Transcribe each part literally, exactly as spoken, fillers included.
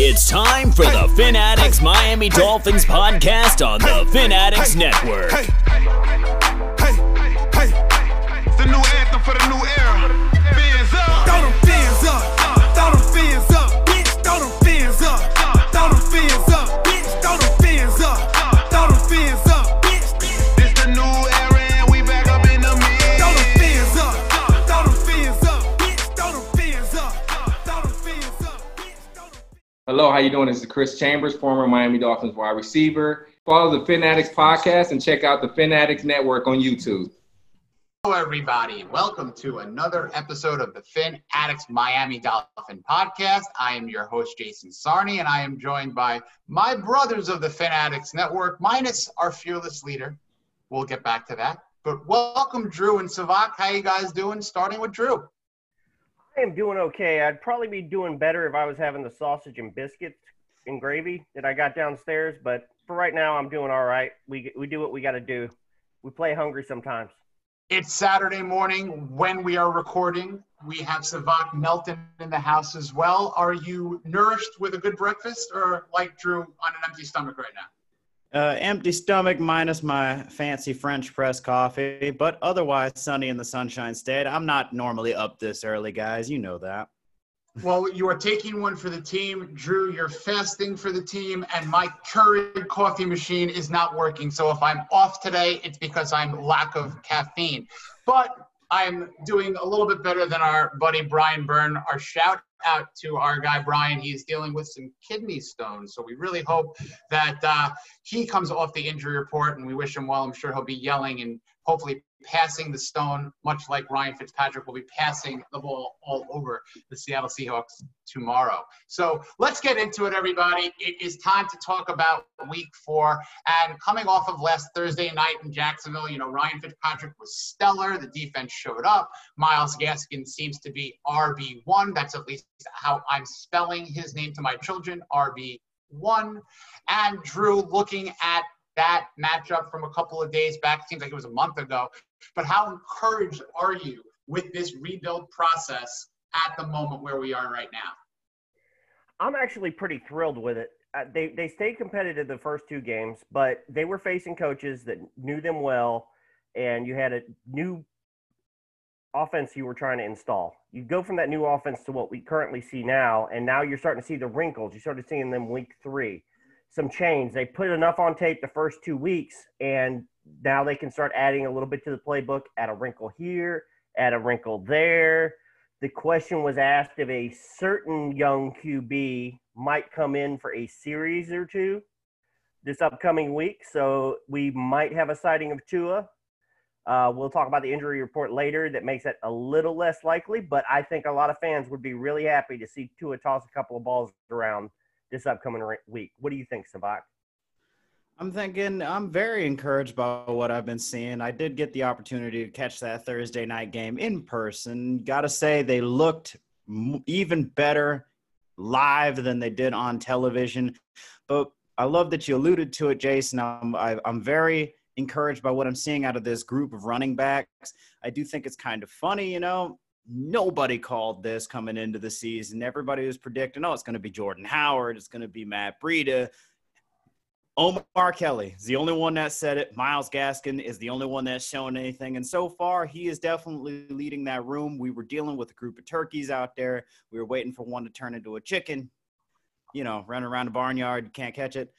It's time for the Fin Addicts Miami Dolphins podcast on the Fin Addicts Network. Hey, hey, hey, hey. It's the new anthem for the new era. Fins up. Throw them fins up. Throw them fins up. Bitch, throw them fins up. Throw them fins up. Bitch, throw them fins up. Throw them fins up. Bitch, it's the new era and we back up in the mix. Throw them fins up. Throw them fins up. Bitch, throw them fins up. Throw them fins up. Hello, how you doing? This is Chris Chambers, former Miami Dolphins wide receiver. Follow the Fin Addicts podcast and check out the Fin Addicts Network on YouTube. Hello, everybody. Welcome to another episode of the Fin Addicts Miami Dolphin podcast. I am your host, Jason Sarni, and I am joined by my brothers of the Fin Addicts Network, minus our fearless leader. We'll get back to that. But welcome, Drew and Savak. How you guys doing? Starting with Drew. I am doing okay. I'd probably be doing better if I was having the sausage and biscuits and gravy that I got downstairs, but for right now, I'm doing all right. We we do what we got to do. We play hungry sometimes. It's Saturday morning when we are recording. We have Savak Melton in the house as well. Are you nourished with a good breakfast or, like Drew, on an empty stomach right now? Uh, empty stomach minus my fancy French press coffee, but otherwise sunny in the Sunshine State. I'm not normally up this early, guys. You know that. Well, you are taking one for the team. Drew, you're fasting for the team, and my Keurig coffee machine is not working. So if I'm off today, it's because I'm lack of caffeine. But I'm doing a little bit better than our buddy Brian Byrne. Our shout out to our guy, Brian. He's dealing with some kidney stones. So we really hope that uh, he comes off the injury report, and we wish him well. I'm sure he'll be yelling and hopefully passing the stone, much like Ryan Fitzpatrick will be passing the ball all over the Seattle Seahawks tomorrow. So let's get into it, everybody. It is time to talk about week four. And coming off of last Thursday night in Jacksonville, you know, Ryan Fitzpatrick was stellar. The defense showed up. Myles Gaskin seems to be R B one. That's at least how I'm spelling his name to my children, R B one. And Drew, looking at that matchup from a couple of days back, seems like it was a month ago, but how encouraged are you with this rebuild process at the moment where we are right now? I'm actually pretty thrilled with it. Uh, they, they stayed competitive the first two games, but they were facing coaches that knew them well, and you had a new offense you were trying to install. You go from that new offense to what we currently see now, and now you're starting to see the wrinkles. You started seeing them week three. Some change. They put enough on tape the first two weeks, and now they can start adding a little bit to the playbook, add a wrinkle here, add a wrinkle there. The question was asked if a certain young Q B might come in for a series or two this upcoming week, so we might have a sighting of Tua. Uh, we'll talk about the injury report later that makes that a little less likely, but I think a lot of fans would be really happy to see Tua toss a couple of balls around this upcoming week. What do you think, Savak? I'm thinking I'm very encouraged by what I've been seeing. I did get the opportunity to catch that Thursday night game in person. Got to say they looked even better live than they did on television. But I love that you alluded to it, Jason. I'm, I, I'm very encouraged by what I'm seeing out of this group of running backs. I do think it's kind of funny, you know, nobody called this coming into the season. Everybody was predicting, oh, it's going to be Jordan Howard. It's going to be Matt Breida. Omar Kelly is the only one that said it. Myles Gaskin is the only one that's shown anything. And so far, he is definitely leading that room. We were dealing with a group of turkeys out there. We were waiting for one to turn into a chicken. You know, running around the barnyard, can't catch it.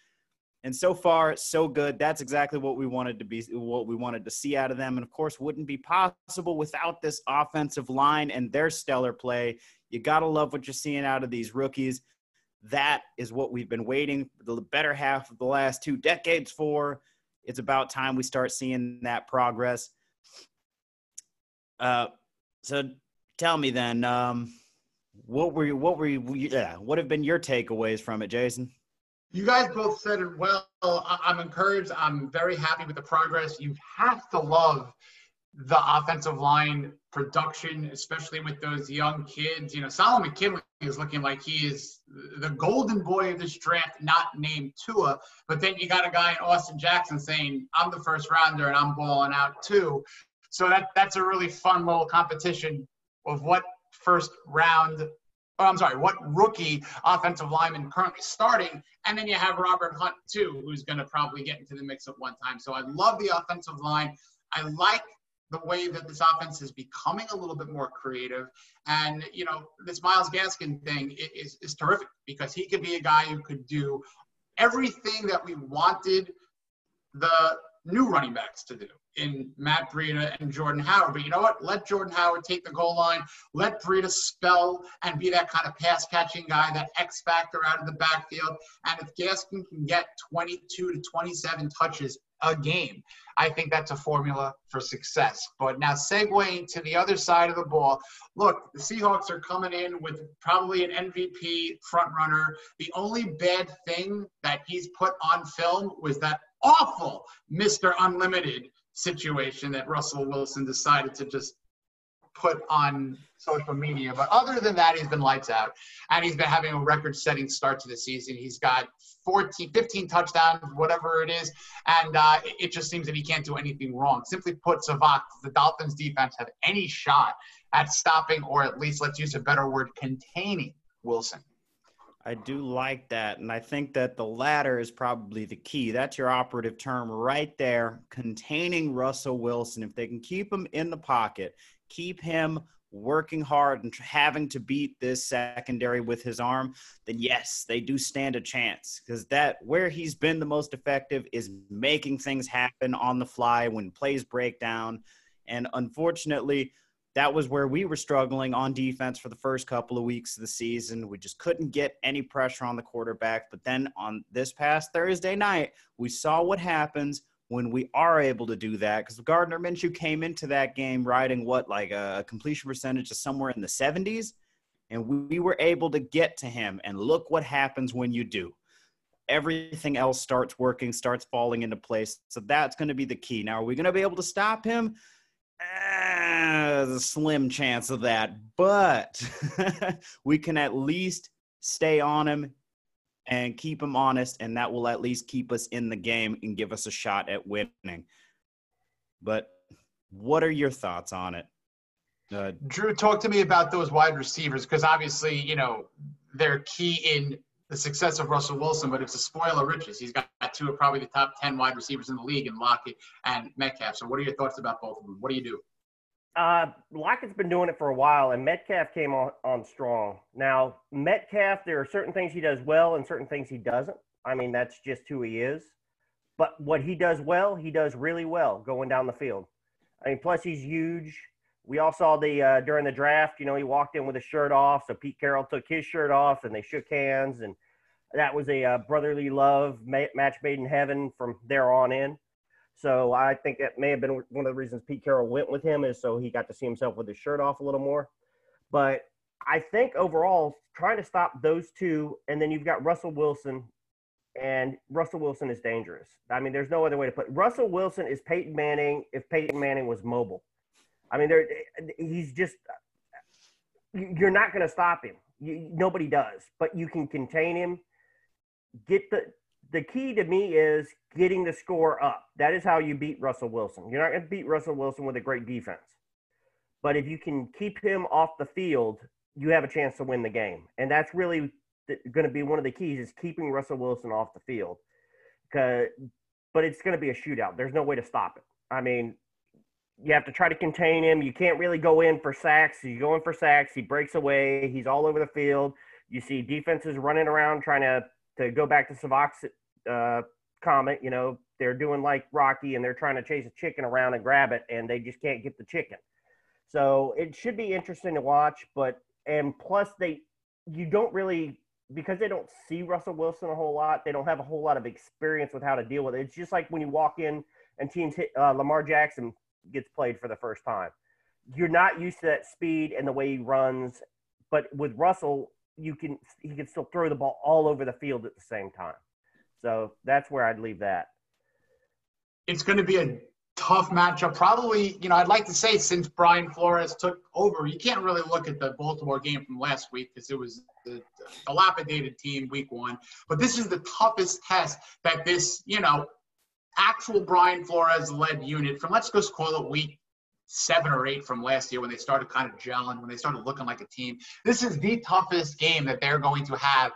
And so far, so good. That's exactly what we wanted to be, what we wanted to see out of them. And of course, wouldn't be possible without this offensive line and their stellar play. You gotta love what you're seeing out of these rookies. That is what we've been waiting the better half of the last two decades for. It's about time we start seeing that progress. Uh, so tell me then, um, what were you, what were you, yeah, what have been your takeaways from it, Jason? You guys both said it well. I'm encouraged. I'm very happy with the progress. You have to love the offensive line production, especially with those young kids. You know, Solomon Kinley is looking like he is the golden boy of this draft, not named Tua. But then you got a guy in Austin Jackson saying, I'm the first rounder and I'm balling out too. So that that's a really fun little competition of what first round or I'm sorry, what rookie offensive lineman currently starting. And then you have Robert Hunt, too, who's going to probably get into the mix at one time. So I love the offensive line. I like the way that this offense is becoming a little bit more creative. And, you know, this Myles Gaskin thing is, is terrific because he could be a guy who could do everything that we wanted the new running backs to do in Matt Breida and Jordan Howard. But you know what? Let Jordan Howard take the goal line. Let Breida spell and be that kind of pass-catching guy, that X factor out of the backfield. And if Gaskin can get twenty-two to twenty-seven touches a game, I think that's a formula for success. But now segueing to the other side of the ball, look, the Seahawks are coming in with probably an M V P front runner. The only bad thing that he's put on film was that awful Mister Unlimited situation that Russell Wilson decided to just put on social media. But other than that, he's been lights out, and he's been having a record-setting start to the season. He's got fourteen, fifteen touchdowns, whatever it is, and uh, it just seems that he can't do anything wrong. Simply put, Savak, the Dolphins' defense have any shot at stopping, or at least, let's use a better word, containing Wilson. I do like that, and I think that the latter is probably the key. That's your operative term right there, containing Russell Wilson. If they can keep him in the pocket, keep him working hard and having to beat this secondary with his arm, then yes, they do stand a chance, because that where he's been the most effective is making things happen on the fly when plays break down. And unfortunately, that was where we were struggling on defense for the first couple of weeks of the season. We just couldn't get any pressure on the quarterback. But then on this past Thursday night, we saw what happens when we are able to do that, because Gardner Minshew came into that game riding what, like a completion percentage of somewhere in the seventies, and we were able to get to him, and look what happens when you do. Everything else starts working, starts falling into place, so that's going to be the key. Now, are we going to be able to stop him? Ah, there's a slim chance of that, but we can at least stay on him and keep him honest, and that will at least keep us in the game and give us a shot at winning. But what are your thoughts on it? Uh, Drew, talk to me about those wide receivers, because obviously, you know, they're key in the success of Russell Wilson, but it's a spoil of riches. He's got two of probably the top ten wide receivers in the league in Lockett and Metcalf. So what are your thoughts about both of them? What do you do? Uh, Lockett's been doing it for a while, and Metcalf came on, on strong. Now, Metcalf, there are certain things he does well and certain things he doesn't. I mean, that's just who he is. But what he does well, he does really well going down the field. I mean, plus he's huge. We all saw the uh, during the draft, you know, he walked in with his shirt off, so Pete Carroll took his shirt off, and they shook hands, and that was a uh, brotherly love, ma- match made in heaven from there on in. So I think that may have been one of the reasons Pete Carroll went with him, is so he got to see himself with his shirt off a little more. But I think overall, trying to stop those two, and then you've got Russell Wilson, and Russell Wilson is dangerous. I mean, there's no other way to put it. Russell Wilson is Peyton Manning if Peyton Manning was mobile. I mean, there he's just – you're not going to stop him. You, nobody does. But you can contain him. Get the – The key to me is getting the score up. That is how you beat Russell Wilson. You're not going to beat Russell Wilson with a great defense. But if you can keep him off the field, you have a chance to win the game. And that's really th- going to be one of the keys, is keeping Russell Wilson off the field. But it's going to be a shootout. There's no way to stop it. I mean, you have to try to contain him. You can't really go in for sacks. You go in for sacks. He breaks away. He's all over the field. You see defenses running around trying to, to go back to Savak's Uh, comment, you know, they're doing like Rocky, and they're trying to chase a chicken around and grab it, and they just can't get the chicken. So it should be interesting to watch. But and plus they you don't really, because they don't see Russell Wilson a whole lot, they don't have a whole lot of experience with how to deal with it. It's just like when you walk in and teams hit uh, Lamar Jackson gets played for the first time. You're not used to that speed and the way he runs. But with Russell, you can he can still throw the ball all over the field at the same time. So that's where I'd leave that. It's going to be a tough matchup. Probably, you know, I'd like to say since Brian Flores took over, you can't really look at the Baltimore game from last week because it was a dilapidated team week one. But this is the toughest test that this, you know, actual Brian Flores-led unit from, let's just call it week seven or eight from last year when they started kind of gelling, when they started looking like a team. This is the toughest game that they're going to have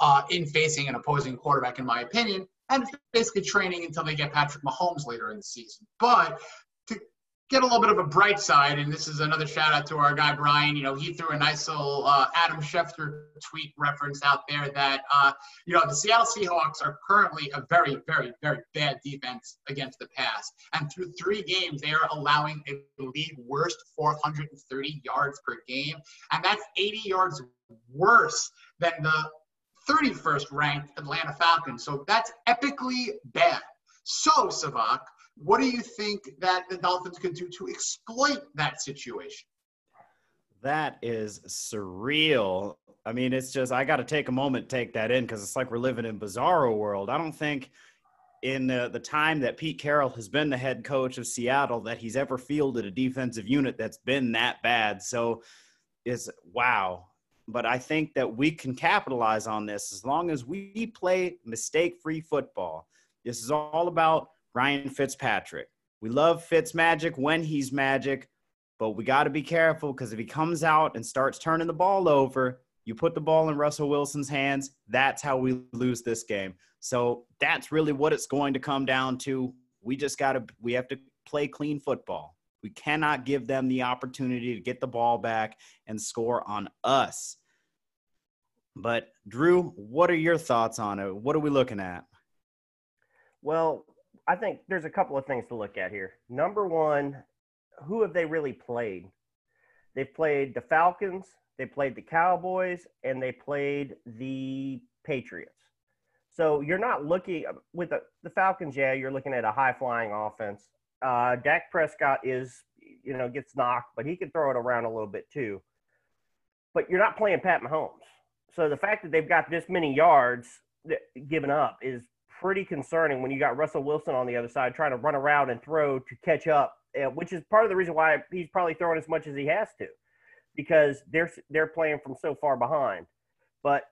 uh, in facing an opposing quarterback, in my opinion. And it's basically training until they get Patrick Mahomes later in the season. But to get a little bit of a bright side, and this is another shout-out to our guy, Brian, you know, he threw a nice little uh, Adam Schefter tweet reference out there that, uh, you know, the Seattle Seahawks are currently a very, very, very bad defense against the pass. And through three games, they are allowing a league-worst four hundred thirty yards per game. And that's eighty yards worse than the thirty-first ranked Atlanta Falcons. So that's epically bad. So, Savak, what do you think that the Dolphins could do to exploit that situation? That is surreal. I mean, it's just, I got to take a moment to take that in because it's like we're living in bizarro world. I don't think in the, the time that Pete Carroll has been the head coach of Seattle that he's ever fielded a defensive unit that's been that bad. So it's wow. But I think that we can capitalize on this as long as we play mistake-free football. This is all about Ryan Fitzpatrick. We love Fitz magic when he's magic, but we got to be careful because if he comes out and starts turning the ball over, you put the ball in Russell Wilson's hands, that's how we lose this game. So that's really what it's going to come down to. We just got to – we have to play clean football. We cannot give them the opportunity to get the ball back and score on us. But, Drew, what are your thoughts on it? What are we looking at? Well, I think there's a couple of things to look at here. Number one, who have they really played? They've played the Falcons, they played the Cowboys, and they played the Patriots. So you're not looking – with the, the Falcons, yeah, you're looking at a high-flying offense. Uh, Dak Prescott is, you know, gets knocked, but he can throw it around a little bit too. But you're not playing Pat Mahomes. So the fact that they've got this many yards given up is pretty concerning when you got Russell Wilson on the other side trying to run around and throw to catch up, which is part of the reason why he's probably throwing as much as he has to because they're, they're playing from so far behind. But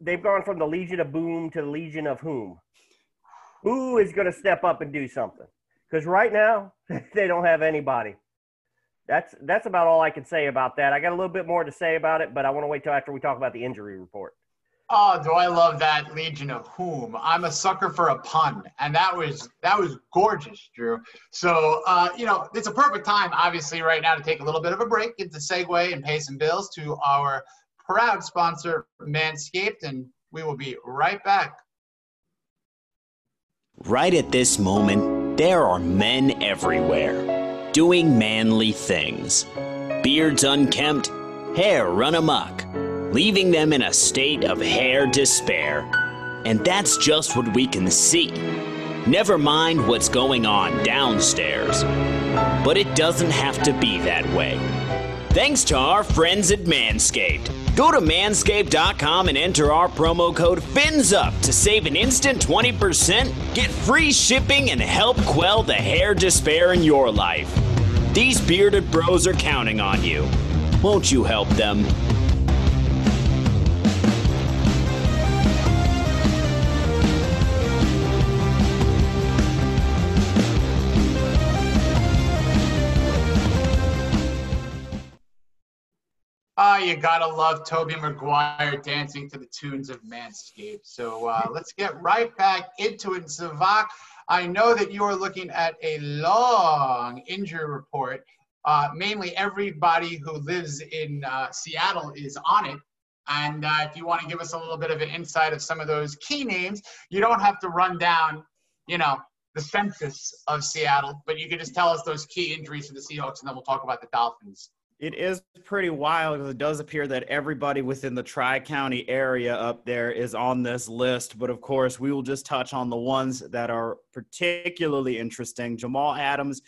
they've gone from the Legion of Boom to the Legion of Whom. Who is going to step up and do something? Because right now, they don't have anybody. That's that's about all I can say about that. I got a little bit more to say about it, but I want to wait till after we talk about the injury report. Oh, do I love that Legion of Whom. I'm a sucker for a pun, and that was that was gorgeous, Drew. So, uh, you know, it's a perfect time, obviously, right now to take a little bit of a break, get the segue and pay some bills to our proud sponsor, Manscaped, and we will be right back. Right at this moment, there are men everywhere, doing manly things. Beards unkempt, hair run amok, leaving them in a state of hair despair. And that's just what we can see. Never mind what's going on downstairs. But it doesn't have to be that way. Thanks to our friends at Manscaped. Go to manscaped dot com and enter our promo code FINSUP to save an instant twenty percent, get free shipping, and help quell the hair despair in your life. These bearded bros are counting on you. Won't you help them? Oh, you gotta love Tobey Maguire dancing to the tunes of Manscaped. So uh, let's get right back into it. Savak, I know that you are looking at a long injury report. Uh, mainly everybody who lives in uh, Seattle is on it. And uh, if you want to give us a little bit of an insight of some of those key names, you don't have to run down, you know, the census of Seattle, but you can just tell us those key injuries to the Seahawks, and then we'll talk about the Dolphins. It is pretty wild because it does appear that everybody within the Tri-County area up there is on this list. But, of course, we will just touch on the ones that are particularly interesting. Jamal Adams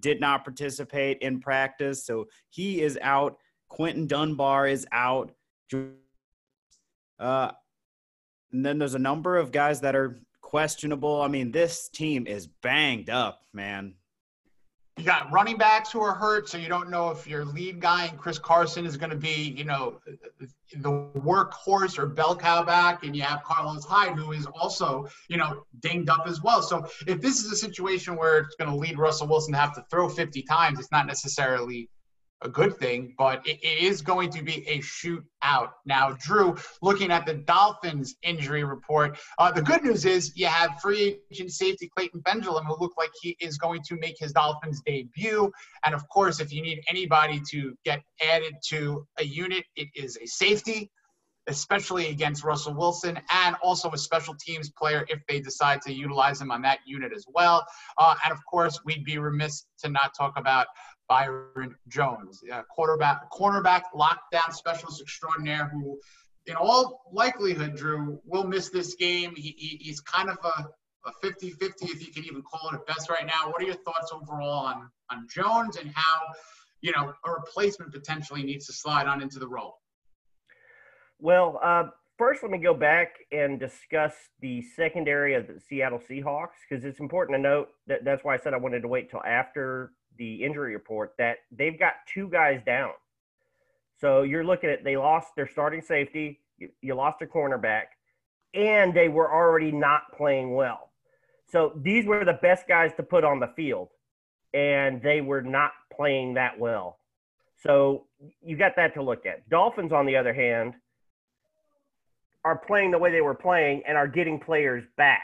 did not participate in practice, so he is out. Quentin Dunbar is out. Uh, and then there's a number of guys that are questionable. I mean, this team is banged up, man. You got running backs who are hurt, so you don't know if your lead guy and Chris Carson is going to be, you know, the workhorse or bell cow back, and you have Carlos Hyde, who is also, you know, dinged up as well. So if this is a situation where it's going to lead Russell Wilson to have to throw fifty times, it's not necessarily a good thing, but it is going to be a shootout. Now, Drew, looking at the Dolphins injury report, uh, the good news is you have free agent safety Clayton Benjamin, who looked like he is going to make his Dolphins debut. And of course, if you need anybody to get added to a unit, it is a safety, especially against Russell Wilson, and also a special teams player if they decide to utilize him on that unit as well. Uh, and of course, we'd be remiss to not talk about Byron Jones, uh, quarterback, cornerback, lockdown specialist extraordinaire, who in all likelihood, Drew, will miss this game. He, he, he's kind of a, a fifty-fifty, if you can even call it at best right now. What are your thoughts overall on, on Jones and how, you know, a replacement potentially needs to slide on into the role? Well, uh, first let me go back and discuss the secondary of the Seattle Seahawks, because it's important to note that that's why I said I wanted to wait till after the injury report, that they've got two guys down. So you're looking at, they lost their starting safety, you, you lost their cornerback, and they were already not playing well. So these were the best guys to put on the field, and they were not playing that well. So you got that to look at. Dolphins, on the other hand, are playing the way they were playing and are getting players back.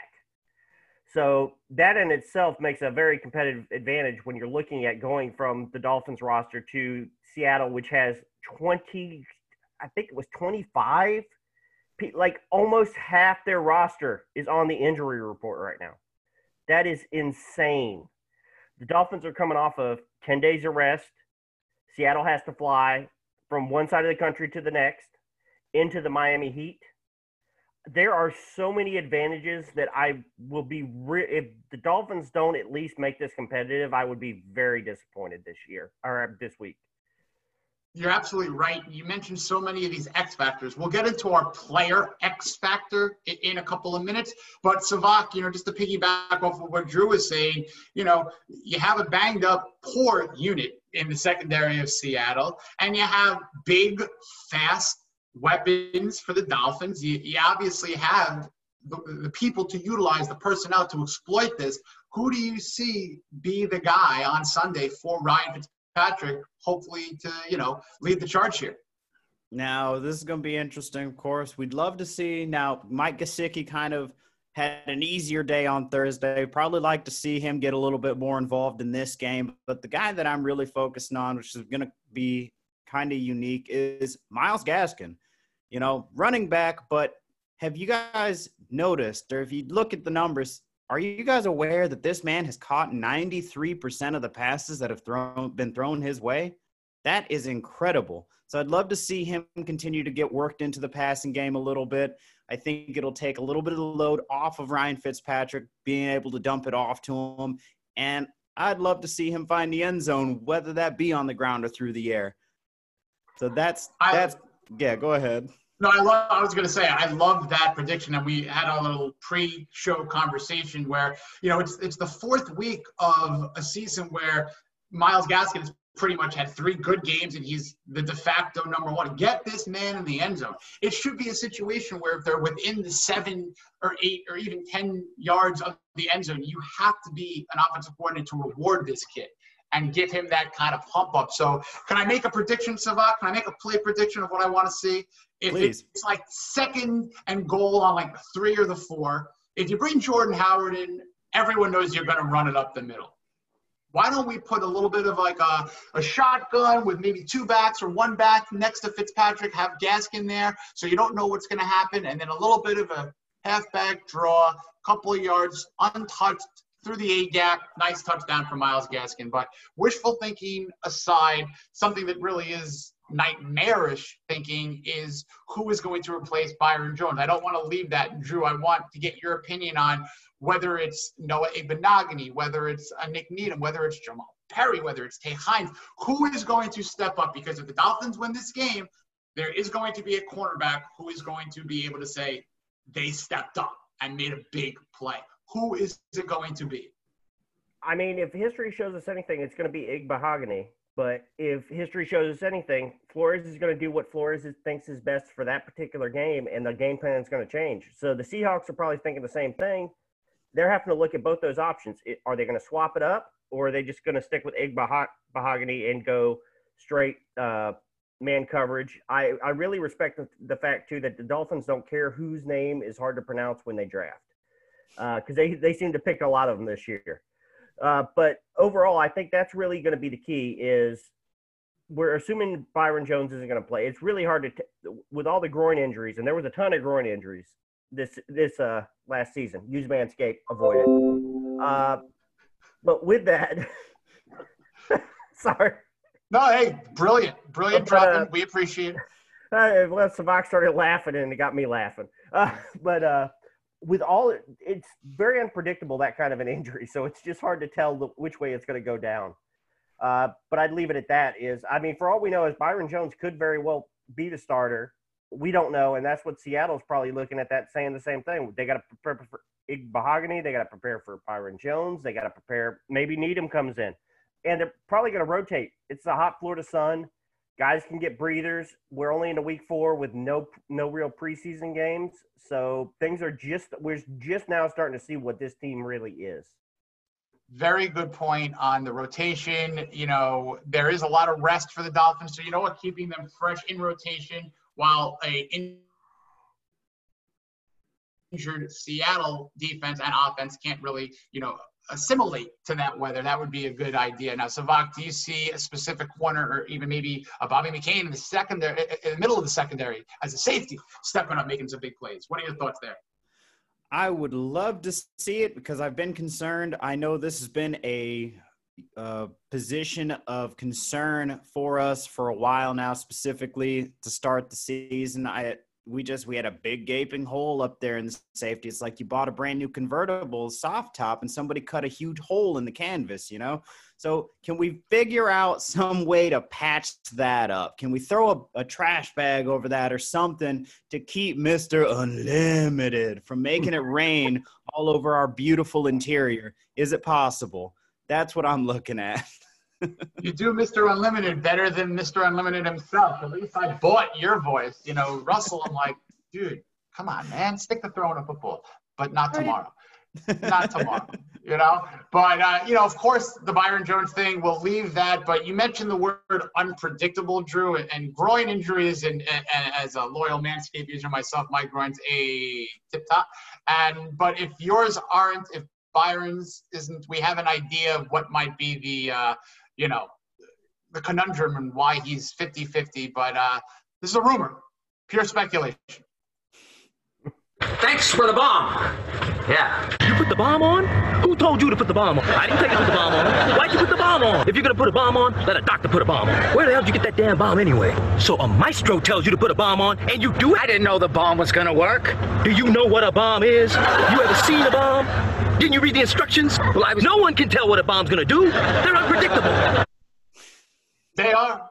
So that in itself makes a very competitive advantage when you're looking at going from the Dolphins roster to Seattle, which has twenty, I think it was twenty-five, like almost half their roster is on the injury report right now. That is insane. The Dolphins are coming off of ten days of rest. Seattle has to fly from one side of the country to the next, into the Miami heat. There are so many advantages that I will be re- – if the Dolphins don't at least make this competitive, I would be very disappointed this year – or this week. You're absolutely right. You mentioned so many of these X factors. We'll get into our player X factor in a couple of minutes. But, Savak, you know, just to piggyback off of what Drew was saying, you know, you have a banged up poor unit in the secondary of Seattle, and you have big, fast weapons for the Dolphins. You, you obviously have the, the people to utilize, the personnel to exploit this. Who do you see be the guy on Sunday for Ryan Fitzpatrick, hopefully to, you know, lead the charge here? Now, this is going to be interesting, of course. We'd love to see. Now, Mike Gesicki kind of had an easier day on Thursday. Probably like to see him get a little bit more involved in this game. But the guy that I'm really focusing on, which is going to be kind of unique, is Myles Gaskin, you know, running back. But have you guys noticed, or if you look at the numbers, are you guys aware that this man has caught ninety-three percent of the passes that have thrown been thrown his way? That is incredible. So I'd love to see him continue to get worked into the passing game a little bit. I think it'll take a little bit of the load off of Ryan Fitzpatrick, being able to dump it off to him. And I'd love to see him find the end zone, whether that be on the ground or through the air. So that's that's I, yeah. Go ahead. No, I love. I was going to say I love that prediction, and we had a little pre-show conversation where, you know, it's it's the fourth week of a season where Myles Gaskin has pretty much had three good games, and he's the de facto number one. Get this man in the end zone. It should be a situation where if they're within the seven or eight or even ten yards of the end zone, you have to be an offensive coordinator to reward this kid and give him that kind of pump up. So can I make a prediction, Savak? Can I make a play prediction of what I want to see? If Please. It's like second and goal on like the three or the four, if you bring Jordan Howard in, everyone knows you're going to run it up the middle. Why don't we put a little bit of like a, a shotgun with maybe two backs or one back next to Fitzpatrick, have Gaskin there so you don't know what's going to happen, and then a little bit of a halfback draw, couple of yards untouched, through the A-gap, nice touchdown for Myles Gaskin. But wishful thinking aside, something that really is nightmarish thinking is who is going to replace Byron Jones. I don't want to leave that, Drew. I want to get your opinion on whether it's Noah Igbinoghene, whether it's uh, Nick Needham, whether it's Jamal Perry, whether it's Tay Hines. Who is going to step up? Because if the Dolphins win this game, there is going to be a cornerback who is going to be able to say they stepped up and made a big play. Who is it going to be? I mean, if history shows us anything, it's going to be Igbinoghene. But if history shows us anything, Flores is going to do what Flores thinks is best for that particular game, and the game plan is going to change. So the Seahawks are probably thinking the same thing. They're having to look at both those options. It, are they going to swap it up, or are they just going to stick with Igbinoghene and go straight uh, man coverage? I, I really respect the, the fact, too, that the Dolphins don't care whose name is hard to pronounce when they draft, because uh, they, they seem to pick a lot of them this year. Uh, but overall, I think that's really going to be the key is we're assuming Byron Jones isn't going to play. It's really hard to t- – with all the groin injuries, and there was a ton of groin injuries this this uh, last season. Use Manscaped, avoid it. Uh, but with that – sorry. No, hey, brilliant. Brilliant but, dropping. Uh, we appreciate it. Uh, well, Savak started laughing, and it got me laughing. Uh, but uh, – with all – it's very unpredictable, that kind of an injury, so it's just hard to tell the, which way it's going to go down. Uh, but I'd leave it at that is – I mean, for all we know is Byron Jones could very well be the starter. We don't know, and that's what Seattle's probably looking at that, saying the same thing. They got to prepare for Igbinoghene. They got to prepare for Byron Jones. They got to prepare – maybe Needham comes in. And they're probably going to rotate. It's a hot Florida sun. Guys can get breathers. We're only into week four with no no real preseason games. So things are just – we're just now starting to see what this team really is. Very good point on the rotation. You know, there is a lot of rest for the Dolphins. So, you know what, keeping them fresh in rotation while a injured Seattle defense and offense can't really, you know – assimilate to that weather. That would be a good idea. Now, Savak, do you see a specific corner or even maybe a Bobby McCain in the secondary, in the middle of the secondary as a safety, stepping up, making some big plays? What are your thoughts there? I would love to see it because I've been concerned. I know this has been a, a position of concern for us for a while now, specifically to start the season. I We just, we had a big gaping hole up there in the safety. It's like you bought a brand new convertible soft top and somebody cut a huge hole in the canvas, you know? So can we figure out some way to patch that up? Can we throw a, a trash bag over that or something to keep Mister Unlimited from making it rain all over our beautiful interior? Is it possible? That's what I'm looking at. You do Mister Unlimited better than Mister Unlimited himself. At least I bought your voice. You know, Russell, I'm like, dude, come on, man. Stick to throwing a football. But not tomorrow. Not tomorrow, you know? But, uh, you know, of course, the Byron Jones thing, we'll leave that. But you mentioned the word unpredictable, Drew, and, and groin injuries. And, and, and as a loyal Manscaped user myself, my groin's a tip-top. And But if yours aren't, if Byron's isn't, we have an idea of what might be the uh, – you know, the conundrum and why he's fifty-fifty, but uh, this is a rumor, pure speculation. Thanks for the bomb. Yeah. You put the bomb on? Who told you to put the bomb on? I didn't tell you to put the bomb on. Why'd you put the bomb on? If you're going to put a bomb on, let a doctor put a bomb on. Where the hell did you get that damn bomb anyway? So a maestro tells you to put a bomb on, and you do it? I didn't know the bomb was going to work. Do you know what a bomb is? You ever seen a bomb? Didn't you read the instructions? Well, I was, no one can tell what a bomb's going to do. They're unpredictable. They are.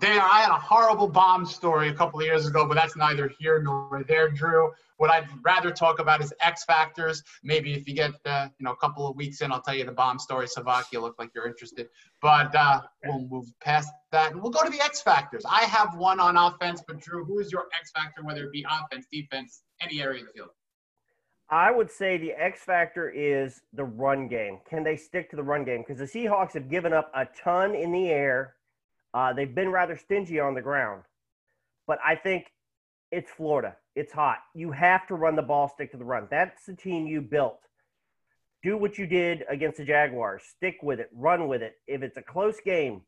They are. I had a horrible bomb story a couple of years ago, but that's neither here nor there, Drew. What I'd rather talk about is X factors. Maybe if you get uh, you know, a couple of weeks in, I'll tell you the bomb story. Savak, you look like you're interested. But uh, we'll move past that. And we'll go to the X factors. I have one on offense, but Drew, who is your X factor, whether it be offense, defense, any area of the field? I would say the X factor is the run game. Can they stick to the run game? Because the Seahawks have given up a ton in the air. Uh, they've been rather stingy on the ground. But I think it's Florida. It's hot. You have to run the ball, stick to the run. That's the team you built. Do what you did against the Jaguars. Stick with it. Run with it. If it's a close game,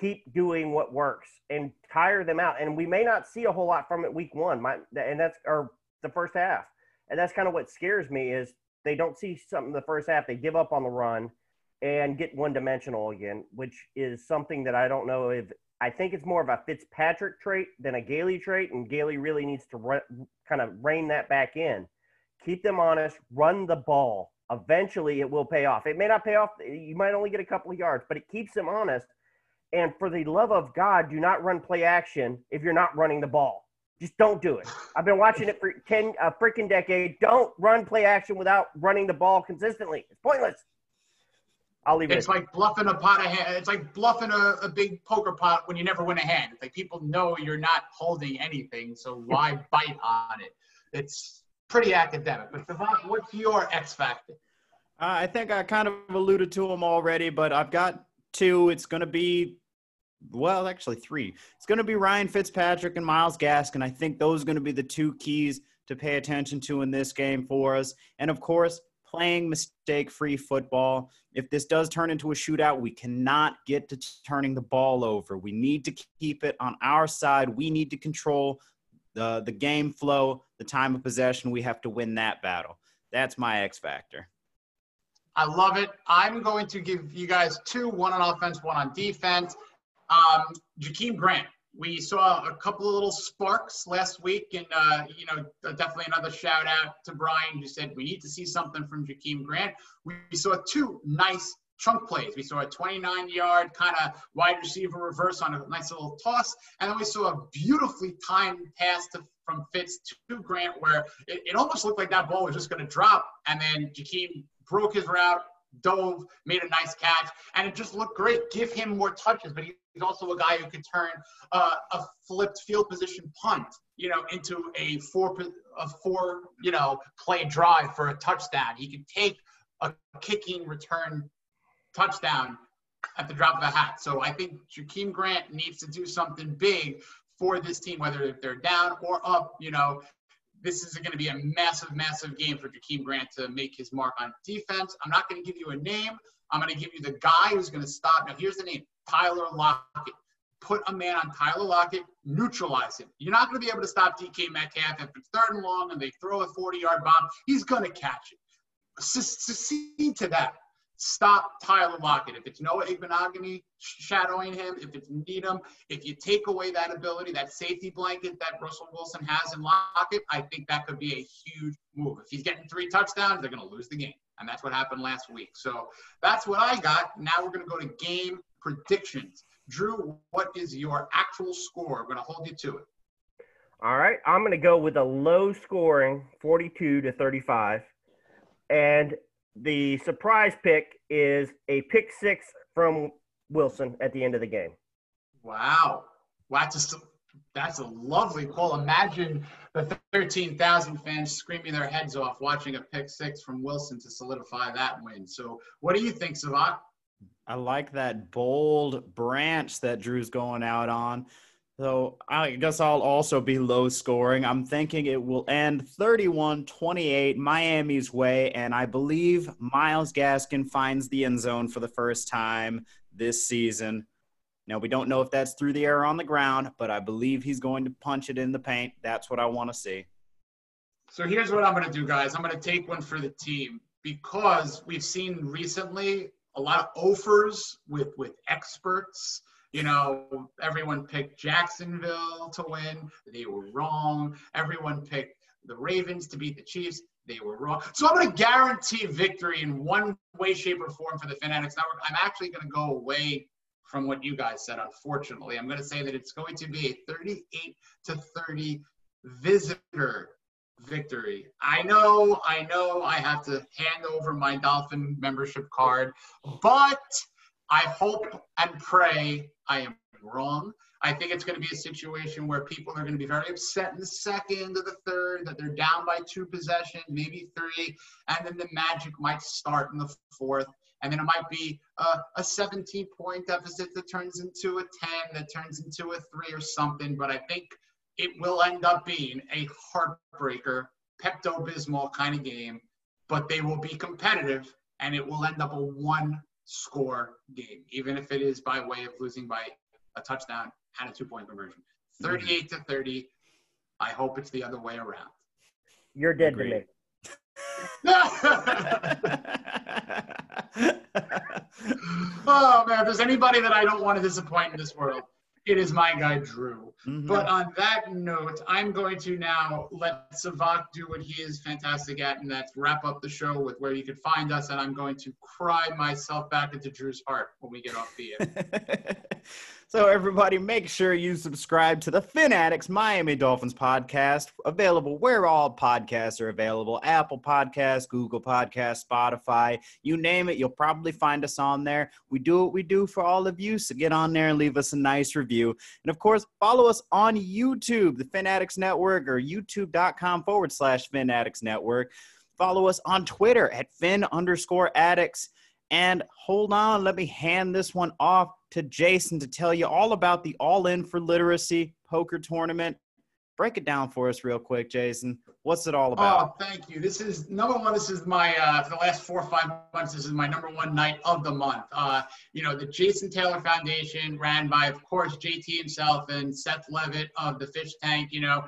keep doing what works and tire them out. And we may not see a whole lot from it week one, My, and that's or the first half. And that's kind of what scares me is they don't see something the first half. They give up on the run and get one-dimensional again, which is something that I don't know if – I think it's more of a Fitzpatrick trait than a Gailey trait, and Gailey really needs to run, kind of rein that back in. Keep them honest. Run the ball. Eventually it will pay off. It may not pay off. You might only get a couple of yards, but it keeps them honest. And for the love of God, do not run play action if you're not running the ball. Just don't do it. I've been watching it for ten a freaking decade. Don't run play action without running the ball consistently. It's pointless. I'll leave it. It's like bluffing a pot of hand. It's like bluffing a, a big poker pot when you never win a hand. It's like people know you're not holding anything, so why bite on it? It's pretty academic. But Savak, what's your X factor? Uh, I think I kind of alluded to them already, but I've got two. It's going to be, well, actually three. It's going to be Ryan Fitzpatrick and Myles Gaskin. I think those are going to be the two keys to pay attention to in this game for us. And, of course, playing mistake-free football. If this does turn into a shootout, we cannot get to turning the ball over. We need to keep it on our side. We need to control the, the game flow, the time of possession. We have to win that battle. That's my X factor. I love it. I'm going to give you guys two, one on offense, one on defense. Um, Jakeem Grant, we saw a couple of little sparks last week, and, uh, you know, definitely another shout out to Brian, who said we need to see something from Jakeem Grant. We saw two nice chunk plays. We saw a twenty-nine yard kind of wide receiver reverse on a nice little toss, and then we saw a beautifully timed pass to, from Fitz to Grant, where it, it almost looked like that ball was just going to drop, and then Jakeem broke his route, dove, made a nice catch, and it just looked great. Give him more touches, but he's also a guy who could turn uh, a flipped field position punt, you know, into a four, a four, you know, play drive for a touchdown. He could take a kicking return touchdown at the drop of a hat. So I think Jakeem Grant needs to do something big for this team, whether if they're down or up, you know. This is going to be a massive, massive game for Jakeem Grant to make his mark on defense. I'm not going to give you a name. I'm going to give you the guy who's going to stop. Now, here's the name, Tyler Lockett. Put a man on Tyler Lockett, neutralize him. You're not going to be able to stop D K Metcalf. If it's third and long and they throw a forty yard bomb, he's going to catch it. Succeed to that. Stop Tyler Lockett. If it's Noah Igbinoghene shadowing him, if it's Needham, if you take away that ability, that safety blanket that Russell Wilson has in Lockett, I think that could be a huge move. If he's getting three touchdowns, they're going to lose the game. And that's what happened last week. So that's what I got. Now we're going to go to game predictions. Drew, what is your actual score? We're going to hold you to it. All right. I'm going to go with a low scoring forty-two to thirty-five. And the surprise pick is a pick six from Wilson at the end of the game. Wow. Wow, that's a, that's a lovely call. Imagine the thirteen thousand fans screaming their heads off watching a pick six from Wilson to solidify that win. So what do you think, Savak? I like that bold branch that Drew's going out on. So I guess I'll also be low scoring. I'm thinking it will end thirty-one twenty-eight Miami's way, and I believe Myles Gaskin finds the end zone for the first time this season. Now, we don't know if that's through the air or on the ground, but I believe he's going to punch it in the paint. That's what I want to see. So here's what I'm going to do, guys. I'm going to take one for the team because we've seen recently a lot of offers with, with experts. You know, everyone picked Jacksonville to win. They were wrong. Everyone picked the Ravens to beat the Chiefs. They were wrong. So I'm going to guarantee victory in one way, shape, or form for the Fin Addicts Network. I'm actually going to go away from what you guys said, unfortunately. I'm going to say that it's going to be a thirty-eight to thirty visitor victory. I know, I know I have to hand over my Dolphin membership card, but I hope and pray I am wrong. I think it's going to be a situation where people are going to be very upset in the second or the third, that they're down by two possessions, maybe three, and then the magic might start in the fourth, and then it might be uh, a seventeen point deficit that turns into a ten, that turns into a three or something, but I think it will end up being a heartbreaker, Pepto-Bismol kind of game, but they will be competitive, and it will end up a one score game, even if it is by way of losing by a touchdown and a two-point conversion. thirty-eight to thirty, I hope it's the other way around. You're dead to me. Oh, man, if there's anybody that I don't want to disappoint in this world, it is my guy, Drew. Mm-hmm. But on that note, I'm going to now let Savak do what he is fantastic at, and that's wrap up the show with where you can find us, and I'm going to cry myself back into Drew's heart when we get off the air. So everybody, make sure you subscribe to the Fin Addicts Miami Dolphins podcast, available where all podcasts are available. Apple Podcasts, Google Podcasts, Spotify, you name it, you'll probably find us on there. We do what we do for all of you, so get on there and leave us a nice review. And, of course, follow us on YouTube, the Fin Addicts Network, or youtube.com forward slash Fin Addicts Network. Follow us on Twitter at Fin underscore Addicts. And hold on, let me hand this one off to Jason to tell you all about the All In for Literacy poker tournament. Break it down for us real quick, Jason. What's it all about? Oh, thank you. This is number one. This is my, uh, for the last four or five months, this is my number one night of the month. Uh, you know, the Jason Taylor Foundation, ran by, of course, J T himself and Seth Levitt of the Fish Tank. You know,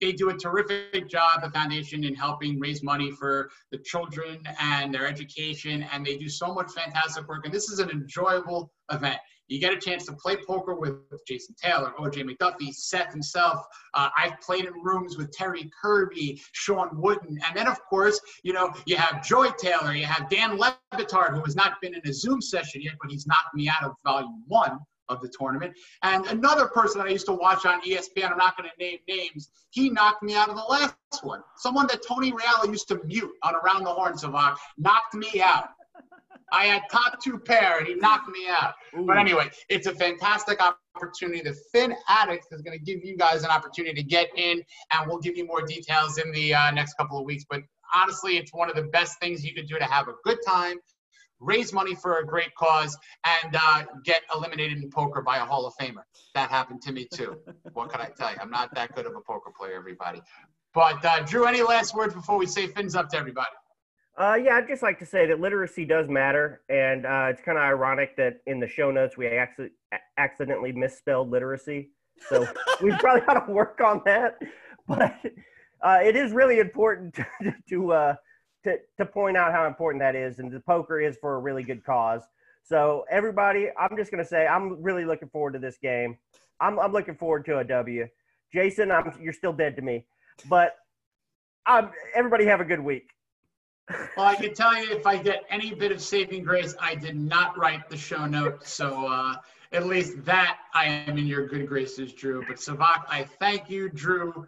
they do a terrific job, the foundation, in helping raise money for the children and their education. And they do so much fantastic work. And this is an enjoyable event. You get a chance to play poker with Jason Taylor, O J McDuffie, Seth himself. Uh, I've played in rooms with Terry Kirby, Sean Wooden. And then, of course, you know, you have Joy Taylor. You have Dan Levitard, who has not been in a Zoom session yet, but he's knocked me out of volume one of the tournament. And another person that I used to watch on E S P N, I'm not going to name names, he knocked me out of the last one. Someone that Tony Reale used to mute on Around the Horn, Savak, knocked me out. I had top two pair, and he knocked me out. Ooh. But anyway, it's a fantastic opportunity. The Fin Addicts is going to give you guys an opportunity to get in, and we'll give you more details in the uh, next couple of weeks. But honestly, it's one of the best things you can do to have a good time, raise money for a great cause, and uh, get eliminated in poker by a Hall of Famer. That happened to me, too. What can I tell you? I'm not that good of a poker player, everybody. But, uh, Drew, any last words before we say Fins up to everybody? Uh, yeah, I'd just like to say that literacy does matter, and uh, it's kind of ironic that in the show notes we ac- accidentally misspelled literacy, so we probably ought to work on that. But uh, it is really important to to, uh, to to point out how important that is, and the poker is for a really good cause. So everybody, I'm just going to say I'm really looking forward to this game. I'm I'm looking forward to a W. Jason, I'm, you're still dead to me, but I'm, everybody have a good week. Well, I can tell you if I get any bit of saving grace, I did not write the show note. So uh, at least that I am in your good graces, Drew. But Savak, I thank you, Drew.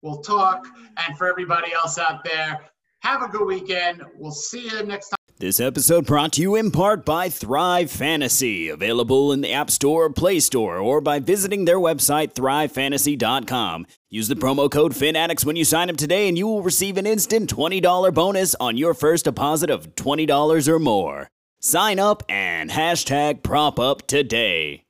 We'll talk. And for everybody else out there, have a good weekend. We'll see you next time. This episode brought to you in part by Thrive Fantasy, available in the App Store or Play Store, or by visiting their website, thrive fantasy dot com. Use the promo code FinAddicts when you sign up today, and you will receive an instant twenty dollars bonus on your first deposit of twenty dollars or more. Sign up and hashtag prop up today.